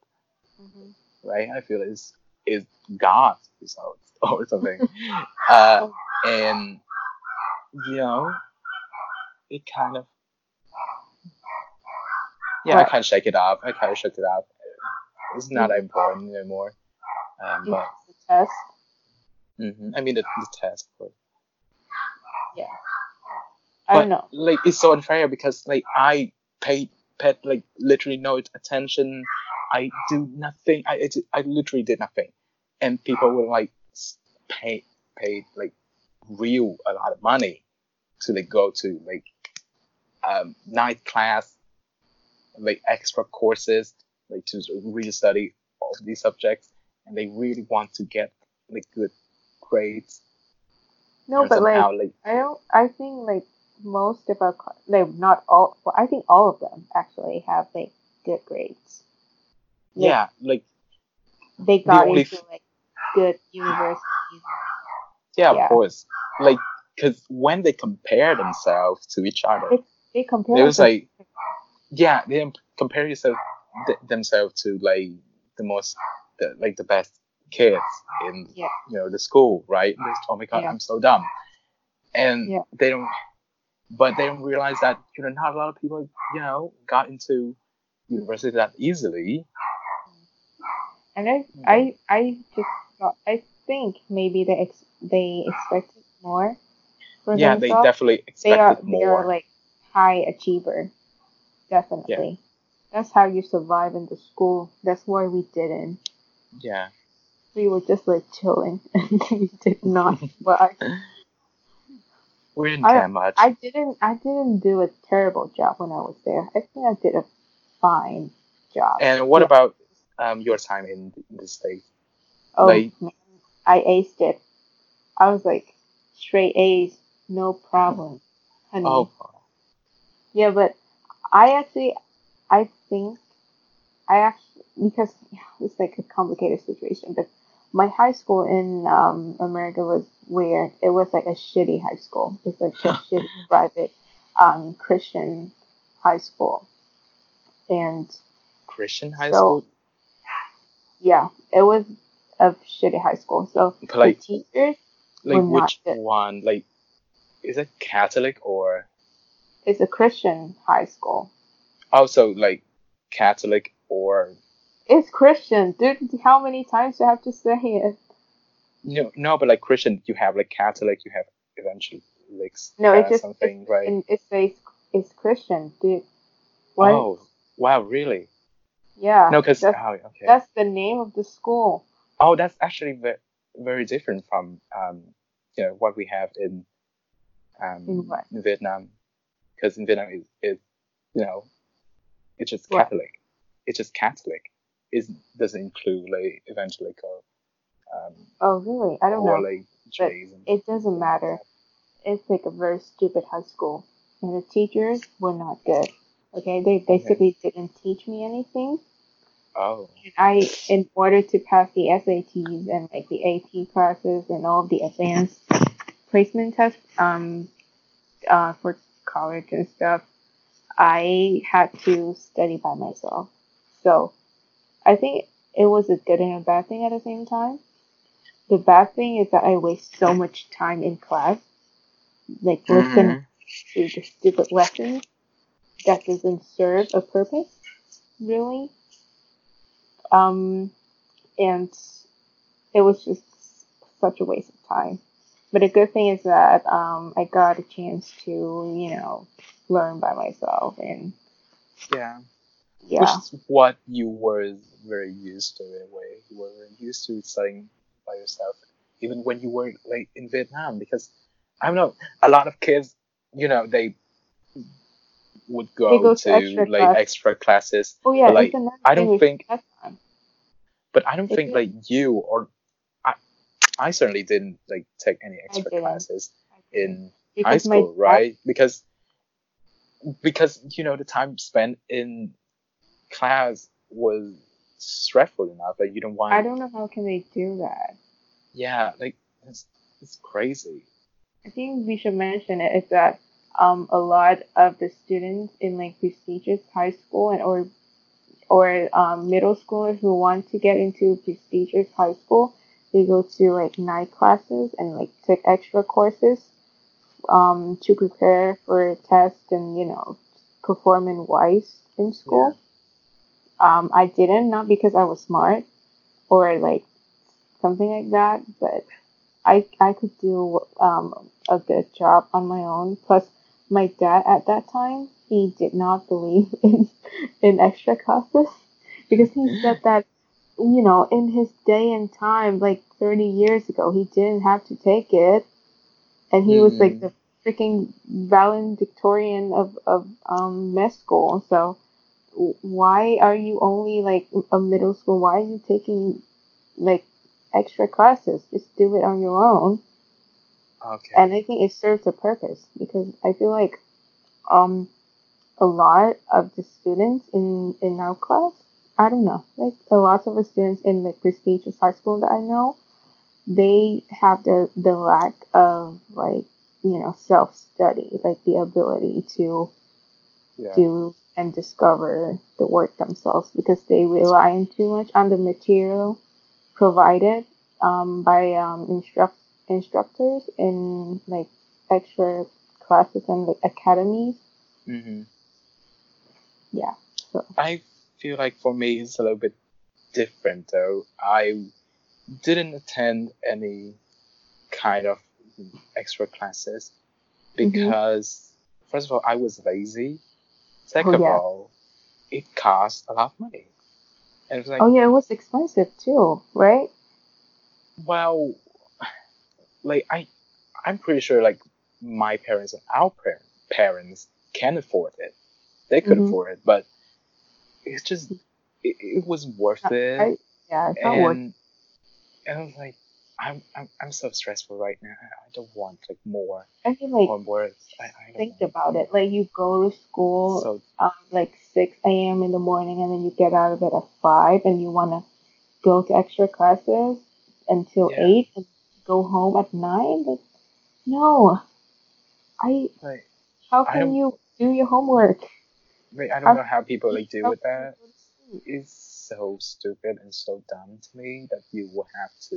right? I feel it's God's result or something. And it kind of I can't shake it off. It's not important anymore. But the test. I mean the test. But... yeah. I don't know. Like it's so unfair because like I paid like literally no attention. I do nothing. I literally did nothing, and people were like paid like real a lot of money to like go to like night class, like extra courses, like to really study all of these subjects, and they really want to get like good grades. No, but somehow, like I don't. I think like. Most of our, not all. Well, I think all of them actually have like good grades. Like, yeah, like they got into like good universities. Yeah, of course. Like, because when they compare themselves to each other, they compare. It was like, they compare themselves to like the best kids in the school, right? Like, oh my god, I'm so dumb, and they don't. But they don't realize that not a lot of people got into university that easily. And I think maybe they expected more. For themselves. They definitely expected more. They are like high achiever, definitely. Yeah. That's how you survive in the school. That's why we didn't. Yeah. We were just like chilling, and we did not work. We didn't care much. I didn't do a terrible job when I was there. I think I did a fine job. And what about your time in the States? Oh, like, man, I aced it. I was like straight A's, no problem. Honey. Oh. Yeah, but I think because it's like a complicated situation, but my high school in America was weird. It was like a shitty high school. It's like a shitty private Christian high school. And Christian high school? Yeah, it was a shitty high school. So like, the teachers were not which good. One? Like, is it Catholic or? It's a Christian high school. Also, like Catholic or? It's Christian, dude. How many times do I have to say it? No, but like Christian, you have like Catholic, you have eventually like no, it's just something, right? And it's Christian, dude. What? Oh, wow, really? Yeah. No, because okay. That's the name of the school. Oh, that's actually very different from what we have in Vietnam, because in Vietnam it's just Catholic. What? It's just Catholic. It doesn't include like evangelical. Oh really? I don't know. Like, but it doesn't matter. It's like a very stupid high school, and the teachers were not good. Okay, they basically didn't teach me anything. Oh. And in order to pass the SATs and like the AP classes and all of the advanced placement tests, for college and stuff, I had to study by myself. So I think it was a good and a bad thing at the same time. The bad thing is that I waste so much time in class, like listening to the stupid lessons that doesn't serve a purpose, really. And it was just such a waste of time. But a good thing is that I got a chance to, learn by myself and yeah. Which is what you were very used to in a way. You were very used to studying by yourself, even when you were like in Vietnam. Because I don't know, a lot of kids, they would go to extra classes. Oh yeah, but, like, I don't think like you or I certainly didn't like take any extra classes in high school, right? Because the time spent in class was stressful enough that you don't want. I don't know how can they do that. Yeah, like it's crazy. I think we should mention it is that a lot of the students in like prestigious high school and or middle schoolers who want to get into prestigious high school, they go to like night classes and like take extra courses to prepare for a test and perform in wise in school. Yeah. I didn't, not because I was smart or like something like that, but I could do a good job on my own. Plus, my dad at that time, he did not believe in extra classes because he said that in his day and time, like 30 years ago, he didn't have to take it, and he was like the freaking valedictorian of med school. So why are you only like a middle school? Why are you taking like extra classes? Just do it on your own. Okay. And I think it serves a purpose because I feel like a lot of the students in our class, I don't know, like a lot of the students in like prestigious high school that I know, they have the lack of like self study, like the ability to do and discover the work themselves because they rely too much on the material provided by instructors in like extra classes and like academies. Mm-hmm. Yeah. So. I feel like for me it's a little bit different though. I didn't attend any kind of extra classes because first of all I was lazy. Second of all, it cost a lot of money. And it was like, it was expensive too, right? Well, like I'm pretty sure like my parents and our parents can afford it. They could afford it, but it's just, it was worth it. It's not worth it. And I was like, I'm so stressful right now. I don't want like more. I feel like I think about it. Like you go to school like 6 a.m. in the morning, and then you get out of it at 5, and you want to go to extra classes until 8, and go home at 9. Like, no, how can you do your homework? Wait, I don't know how people like deal with that. It's so stupid and so dumb to me that you will have to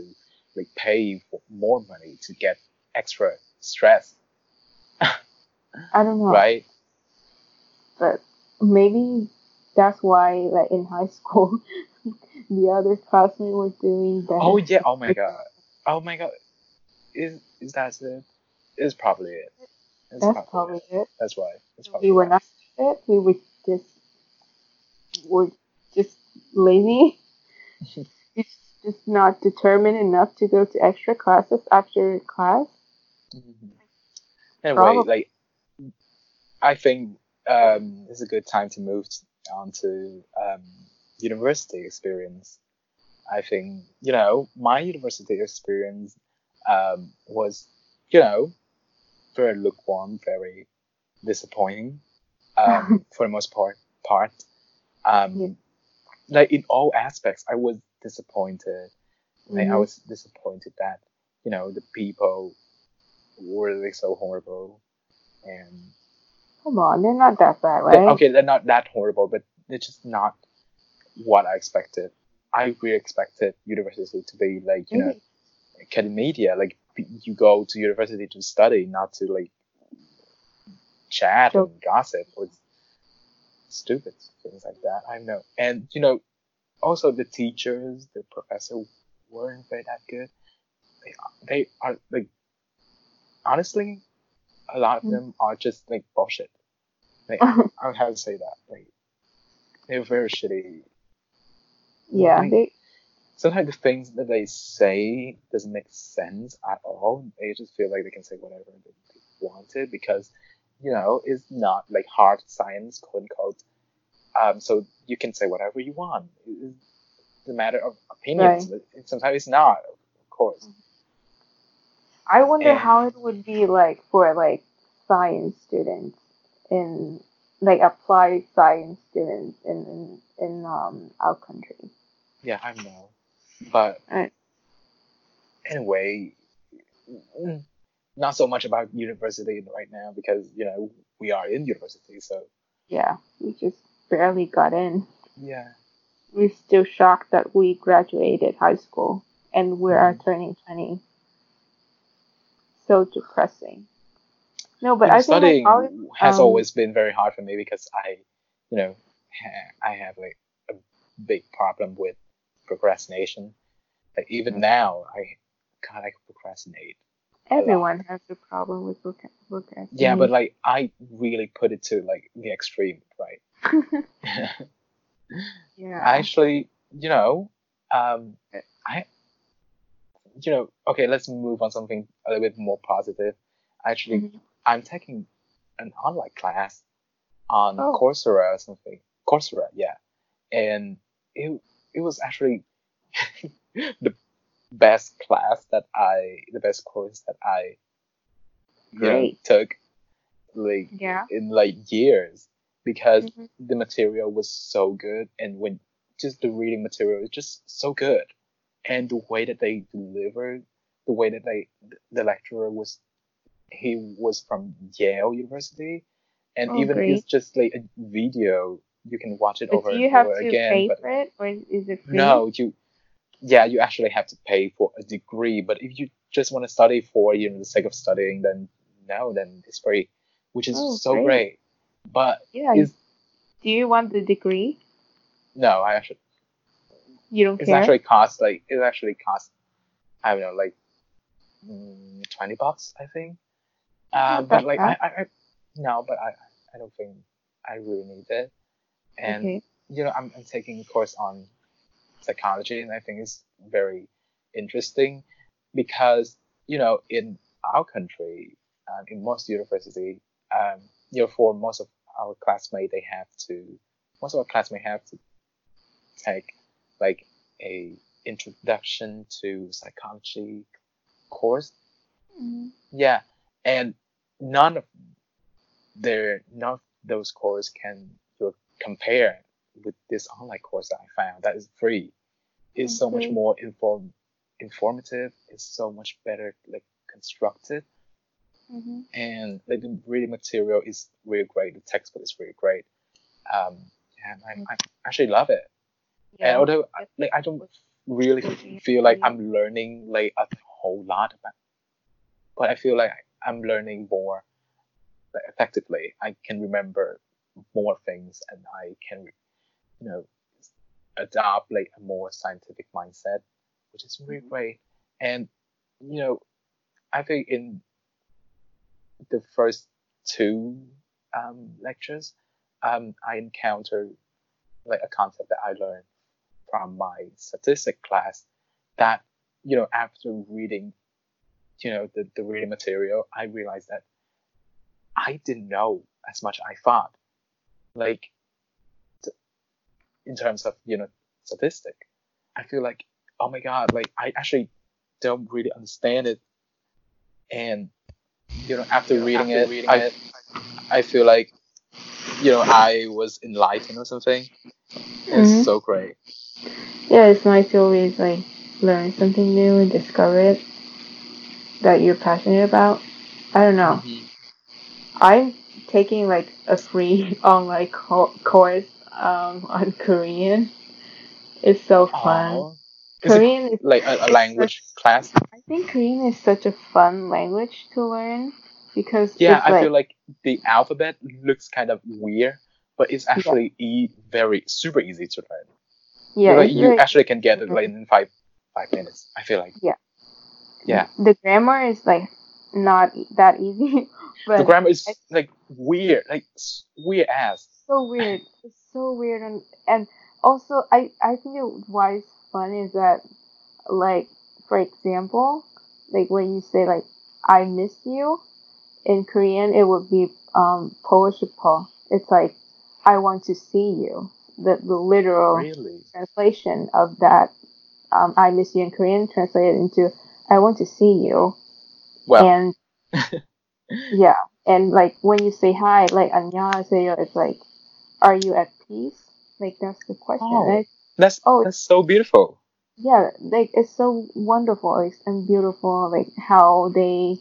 like pay for more money to get extra stress. I don't know. Right? But maybe that's why, like in high school, the other classmate was doing that. Oh yeah! Oh my god! Is that it? It's probably it. That's probably it. That's why. We were not fit. We were just lazy. Just not determined enough to go to extra classes after class. Mm-hmm. Anyway, I think it's a good time to move on to university experience. I think, my university experience was, very lukewarm, very disappointing for the most part. Like in all aspects, I was disappointed. Like, I was disappointed that the people were like so horrible. And come on, they're not that bad, right? They're not that horrible, but it's just not what I expected. I really expected university to be like academia, like you go to university to study, not to like chat and gossip or stupid things like that. I know, and also, the teachers, the professor weren't very that good. They are like, honestly, a lot of them are just like bullshit. Like, I would have to say that. Like, they're very shitty. Yeah. Like, sometimes the things that they say doesn't make sense at all. They just feel like they can say whatever they wanted because, it's not like hard science, quote unquote. So you can say whatever you want. It's a matter of opinions. Right. But sometimes it's not, of course. I wonder how it would be like for like science students in like applied science students in our country. Yeah, I know. But anyway, not so much about university right now because we are in university. So yeah, we just barely got in. Yeah. We're still shocked that we graduated high school and we are turning 20. So depressing. No, but I think studying has always been very hard for me because I have like a big problem with procrastination. Like even now, I procrastinate. Everyone has a problem with procrastination. Yeah, but like I really put it to like the extreme, right? Yeah. Actually, let's move on something a little bit more positive. Actually, I'm taking an online class on Coursera or something. Coursera, yeah. And it was actually the best class that I took like in like years. Because the material was so good, and when just the reading material is just so good, and the way that they delivered, the way that the lecturer was from Yale University, and if it's just like a video, you can watch it over and over again. Do you have to pay for it, or is it free? No, you actually have to pay for a degree, but if you just want to study for the sake of studying, then it's free, which is so great. But do you want the degree? No, I actually. You don't care. It actually costs. I don't know, like $20, I think. But like I don't think I really need it. And I'm taking a course on psychology, and I think it's very interesting because in our country, in most university, year four, most of our classmates have to take like a introduction to psychology course. Mm-hmm. Yeah, and none of those courses can you compare with this online course that I found that is free. It's so much more informative. It's so much better like constructed. Mm-hmm. And like the reading material is really great. The textbook is really great. And I actually love it. Yeah. And although like I don't really feel like I'm learning like a whole lot about, but I feel like I'm learning more like, effectively. I can remember more things, and I can, you know, adopt like a more scientific mindset, which is really great. And you know, I think in the first two lectures, I encountered like a concept that I learned from my statistic class that, you know, after reading, you know, the reading material, I realized that I didn't know as much I thought, like in terms of, you know, statistic. I feel like, oh my God, like I actually don't really understand it. And, you know, after reading it, I feel like, you know, I was enlightened or something. It's so great. Yeah, it's nice to always like learn something new and discover it that you're passionate about. I don't know. Mm-hmm. I'm taking like a free online course on Korean. It's so fun. Aww. Korean is like a language class. I think Korean is such a fun language to learn because I feel like the alphabet looks kind of weird, but it's actually very super easy to learn. Yeah, like, you actually can get it like in five minutes. I feel like yeah. The grammar is like not that easy, but the grammar is like weird, weird. So weird. It's so weird, and also I think why it's fun is that like for example like when you say like I miss you in Korean it would be 보고 싶어. It's like I want to see you. The literal translation of that I miss you in Korean translated into I want to see you. Well. And yeah, and like when you say hi, like 안녕하세요, it's like, are you at peace? Like that's the question. That's so beautiful. Yeah, like it's so wonderful and beautiful, like how they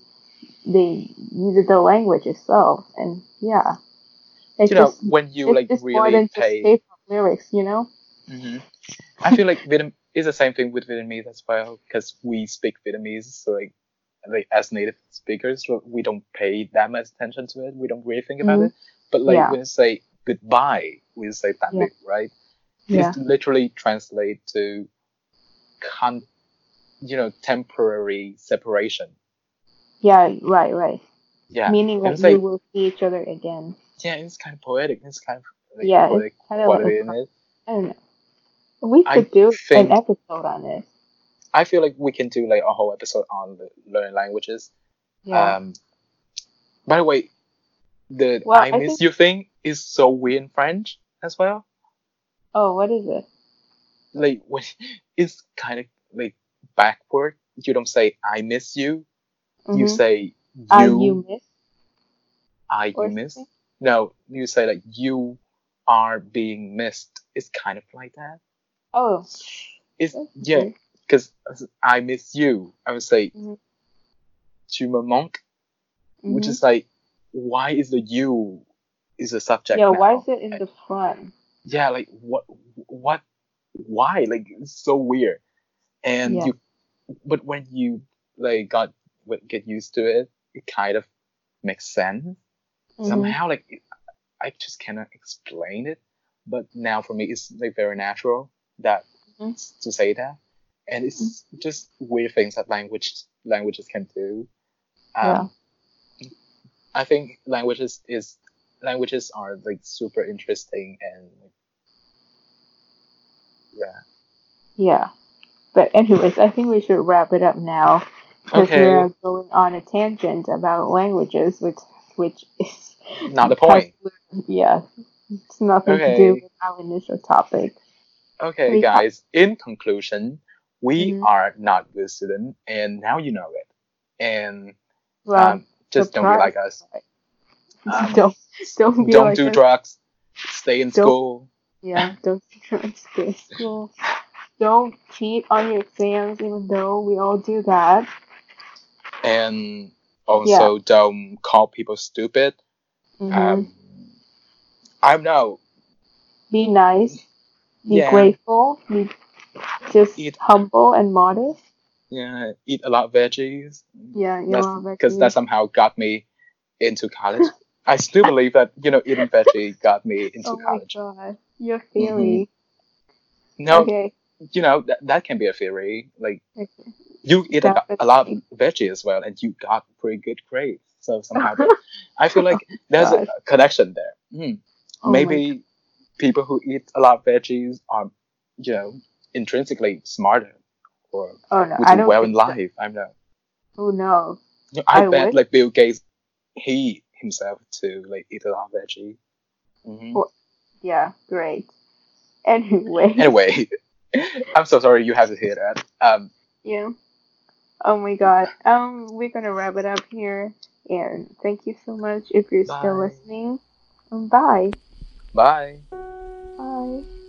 use the language itself, and yeah. It's you just, know when you like really more than pay. Just lyrics, you know. Mm-hmm. I feel like Vietnam is the same thing with Vietnamese as well because we speak Vietnamese, so like as native speakers, we don't pay that much attention to it. We don't really think about it. But like when you say goodbye, we say tạm biệt, right? It's literally translate to temporary separation. Yeah, right. Yeah, meaning that we will see each other again. Yeah, it's kind of poetic. It's kind of like, poetic quality in it. I don't know. We could do an episode on this. I feel like we can do like a whole episode on learning languages. Yeah. By the way, the I miss you thing is so weird in French as well. Oh, what is it? Like, it's kind of like backward. You don't say I miss you. Mm-hmm. You say you. Are you miss? Are you miss? Something? No, you say like you are being missed. It's kind of like that. Oh. It's because I miss you. I would say tu me manques, which is like why is the you is the subject? Yeah, now? Why is it in the front? Yeah, like what why? Like it's so weird. And but when you like get used to it, it kind of makes sense. Somehow, like, I just cannot explain it. But now for me, it's, like, very natural that to say that. And it's just weird things that languages can do. I think languages are, like, super interesting and, yeah. Yeah. But anyways, I think we should wrap it up now. because we're going on a tangent about languages, which is not the point. Yeah, it's nothing to do with our initial topic. Okay, guys. In conclusion, we are not good students, and now you know it. And just don't be like us. Don't do drugs. Stay in school. Yeah, don't do drugs. Stay in school. Don't cheat on your exams, even though we all do that. And also, don't call people stupid. Mm-hmm. I don't know. Be nice. Be grateful. Be just humble and modest. Yeah, eat a lot of veggies. Yeah, eat a lot of veggies. Because that somehow got me into college. I still believe that, eating veggies got me into college. Oh my God, your theory. Mm-hmm. No, that can be a theory. Like, you eat a lot of veggies as well, and you got pretty good grades. So somehow, I feel like there's a connection there. Mm. Oh, maybe people who eat a lot of veggies are, intrinsically smarter or do well in life. I don't know. Oh no! I bet would. Like Bill Gates, he himself too eat a lot of veggies. Mm-hmm. Well, yeah, great. Anyway, I'm so sorry you have to hear that. Yeah. Oh my God. We're gonna wrap it up here, and thank you so much if you're still listening. Bye. Bye. Bye.